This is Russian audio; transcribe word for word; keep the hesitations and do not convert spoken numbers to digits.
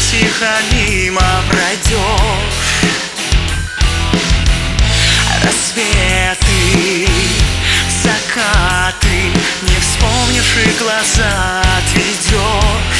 тихо мимо пройдешь. Рассветы, закаты, не вспомнишь и глаза отведешь.